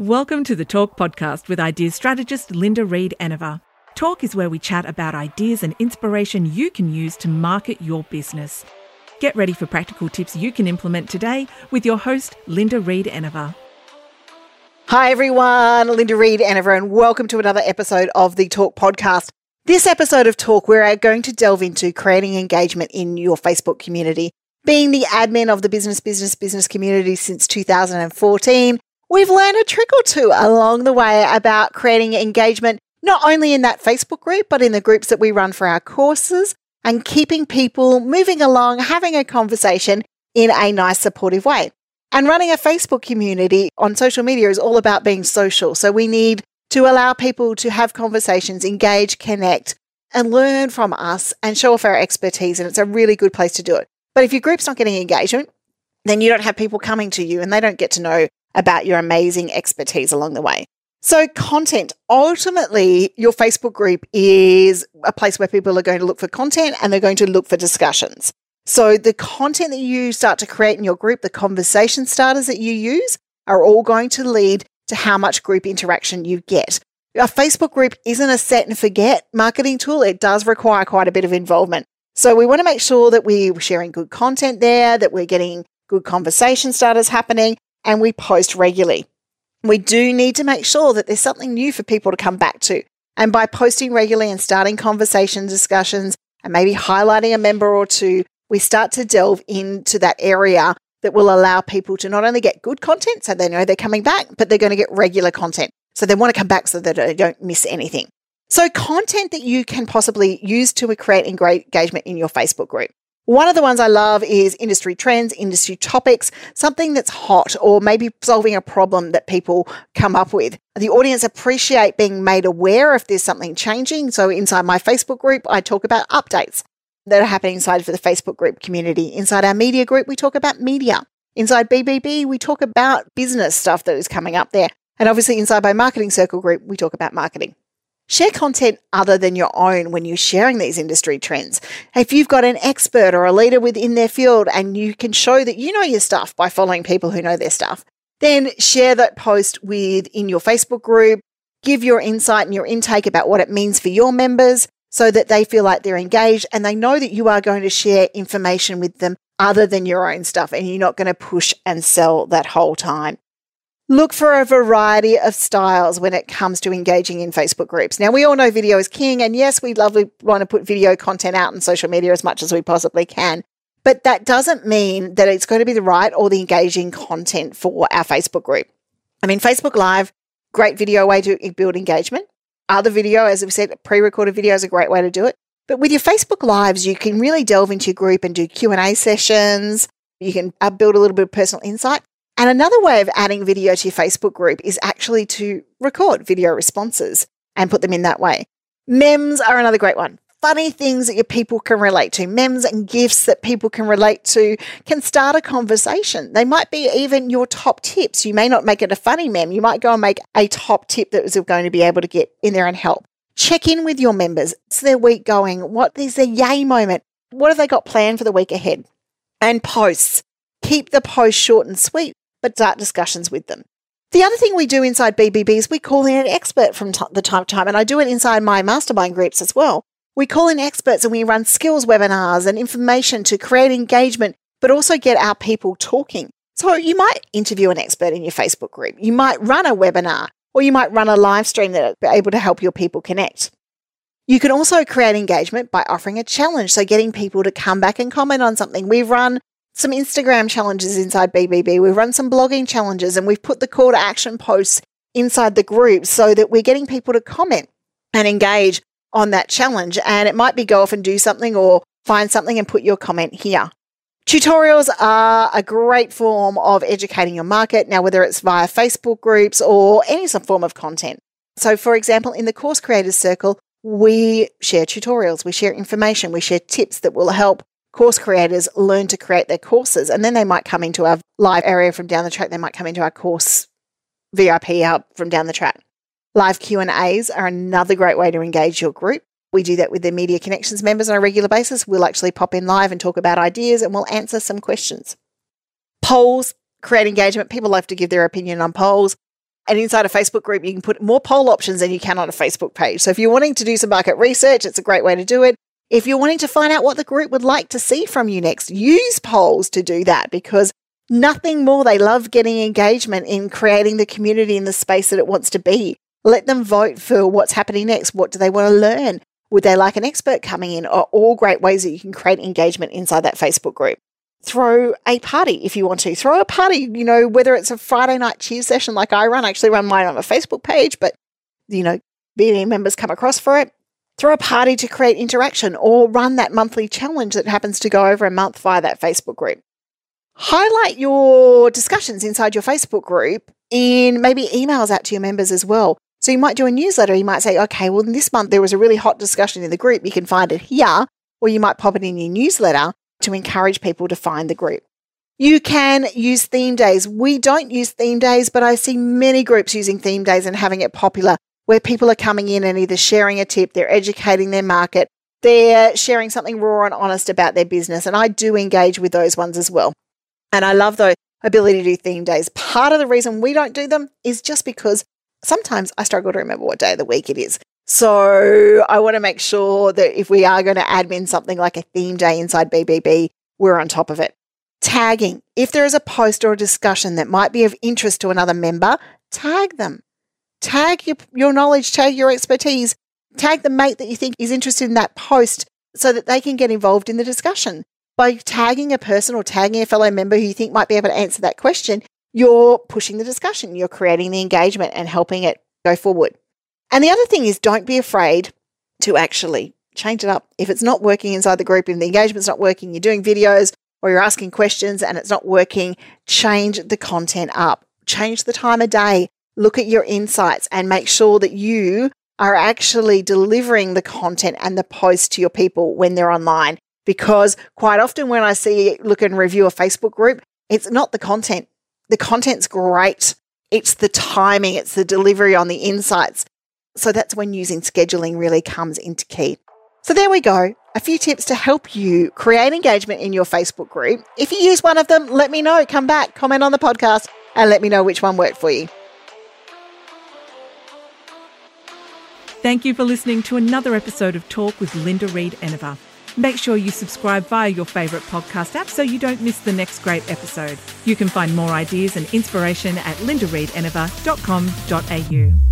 Welcome to the Talk Podcast with Ideas Strategist Linda Reed Enever. Talk is where we chat about ideas and inspiration you can use to market your business. Get ready for practical tips you can implement today with your host, Linda Reed Enever. Hi everyone, Linda Reed Enever and welcome to another episode of the Talk Podcast. This episode of Talk, we're going to delve into creating engagement in your Facebook community. Being the admin of the business community since 2014, we've learned a trick or two along the way about creating engagement, not only in that Facebook group, but in the groups that we run for our courses and keeping people moving along, having a conversation in a nice, supportive way. And running a Facebook community on social media is all about being social. So we need to allow people to have conversations, engage, connect, and learn from us and show off our expertise. And it's a really good place to do it. But if your group's not getting engagement, then you don't have people coming to you and they don't get to know about your amazing expertise along the way. So content, ultimately, your Facebook group is a place where people are going to look for content and they're going to look for discussions. So the content that you start to create in your group, the conversation starters that you use are all going to lead to how much group interaction you get. A Facebook group isn't a set and forget marketing tool. It does require quite a bit of involvement. So we want to make sure that we're sharing good content there, that we're getting good conversation starters happening, and we post regularly. We do need to make sure that there's something new for people to come back to. And by posting regularly and starting conversations, discussions, and maybe highlighting a member or two, we start to delve into that area that will allow people to not only get good content, so they know they're coming back, but they're going to get regular content. So they want to come back so that they don't miss anything. So content that you can possibly use to create engagement in your Facebook group. One of the ones I love is industry trends, industry topics, something that's hot or maybe solving a problem that people come up with. The audience appreciate being made aware if there's something changing. So inside my Facebook group, I talk about updates that are happening inside for the Facebook group community. Inside our media group, we talk about media. Inside BBB, we talk about business stuff that is coming up there. And obviously inside my marketing circle group, we talk about marketing. Share content other than your own when you're sharing these industry trends. If you've got an expert or a leader within their field and you can show that you know your stuff by following people who know their stuff, then share that post within your Facebook group. Give your insight and your intake about what it means for your members so that they feel like they're engaged and they know that you are going to share information with them other than your own stuff and you're not going to push and sell that whole time. Look for a variety of styles when it comes to engaging in Facebook groups. Now, we all know video is king, and yes, we want to put video content out on social media as much as we possibly can, but that doesn't mean that it's going to be the right or the engaging content for our Facebook group. I mean, Facebook Live, great video way to build engagement. Other video, as we've said, pre-recorded video is a great way to do it. But with your Facebook Lives, you can really delve into your group and do Q&A sessions. You can build a little bit of personal insight. And another way of adding video to your Facebook group is actually to record video responses and put them in that way. Memes are another great one. Funny things that your people can relate to. Memes and GIFs that people can relate to can start a conversation. They might be even your top tips. You may not make it a funny meme. You might go and make a top tip that is going to be able to get in there and help. Check in with your members. It's their week going. What is their yay moment? What have they got planned for the week ahead? And posts. Keep the post short and sweet, but start discussions with them. The other thing we do inside BBB is we call in an expert from time to time, and I do it inside my mastermind groups as well. We call in experts and we run skills webinars and information to create engagement, but also get our people talking. So you might interview an expert in your Facebook group. You might run a webinar, or you might run a live stream that is able to help your people connect. You can also create engagement by offering a challenge, so getting people to come back and comment on something. We've run some Instagram challenges inside BBB. We've run some blogging challenges and we've put the call to action posts inside the group so that we're getting people to comment and engage on that challenge. And it might be go off and do something or find something and put your comment here. Tutorials are a great form of educating your market. Now, whether it's via Facebook groups or any some form of content. So for example, in the Course Creators Circle, we share tutorials, we share information, we share tips that will help course creators learn to create their courses, and then they might come into our live area from down the track. They might come into our course VIP hub from down the track. Live Q&As are another great way to engage your group. We do that with the Media Connections members on a regular basis. We'll actually pop in live and talk about ideas and we'll answer some questions. Polls create engagement. People love to give their opinion on polls. And inside a Facebook group, you can put more poll options than you can on a Facebook page. So if you're wanting to do some market research, it's a great way to do it. If you're wanting to find out what the group would like to see from you next, use polls to do that, because nothing more. They love getting engagement in creating the community in the space that it wants to be. Let them vote for what's happening next. What do they want to learn? Would they like an expert coming in? Are all great ways that you can create engagement inside that Facebook group. Throw a party if you want to. Throw a party, you know, whether it's a Friday night cheer session like I run. I actually run mine on a Facebook page, but, you know, BBB members come across for it. Throw a party to create interaction, or run that monthly challenge that happens to go over a month via that Facebook group. Highlight your discussions inside your Facebook group in maybe emails out to your members as well. So you might do a newsletter. You might say, okay, well, this month there was a really hot discussion in the group. You can find it here, or you might pop it in your newsletter to encourage people to find the group. You can use theme days. We don't use theme days, but I see many groups using theme days and having it popular, where people are coming in and either sharing a tip, they're educating their market, they're sharing something raw and honest about their business. And I do engage with those ones as well. And I love the ability to do theme days. Part of the reason we don't do them is just because sometimes I struggle to remember what day of the week it is. So I want to make sure that if we are going to admin something like a theme day inside BBB, we're on top of it. Tagging. If there is a post or a discussion that might be of interest to another member, tag them. Tag your knowledge, tag your expertise, tag the mate that you think is interested in that post so that they can get involved in the discussion. By tagging a person or tagging a fellow member who you think might be able to answer that question, you're pushing the discussion, you're creating the engagement and helping it go forward. And the other thing is, don't be afraid to actually change it up. If it's not working inside the group, if the engagement's not working, you're doing videos or you're asking questions and it's not working, change the content up, change the time of day, look at your insights and make sure that you are actually delivering the content and the post to your people when they're online. Because quite often when I see, look and review a Facebook group, it's not the content. The content's great. It's the timing. It's the delivery on the insights. So that's when using scheduling really comes into key. So there we go. A few tips to help you create engagement in your Facebook group. If you use one of them, let me know. Come back, comment on the podcast, and let me know which one worked for you. Thank you for listening to another episode of Talk with Linda Reed Enever. Make sure you subscribe via your favourite podcast app so you don't miss the next great episode. You can find more ideas and inspiration at lindareedenever.com.au.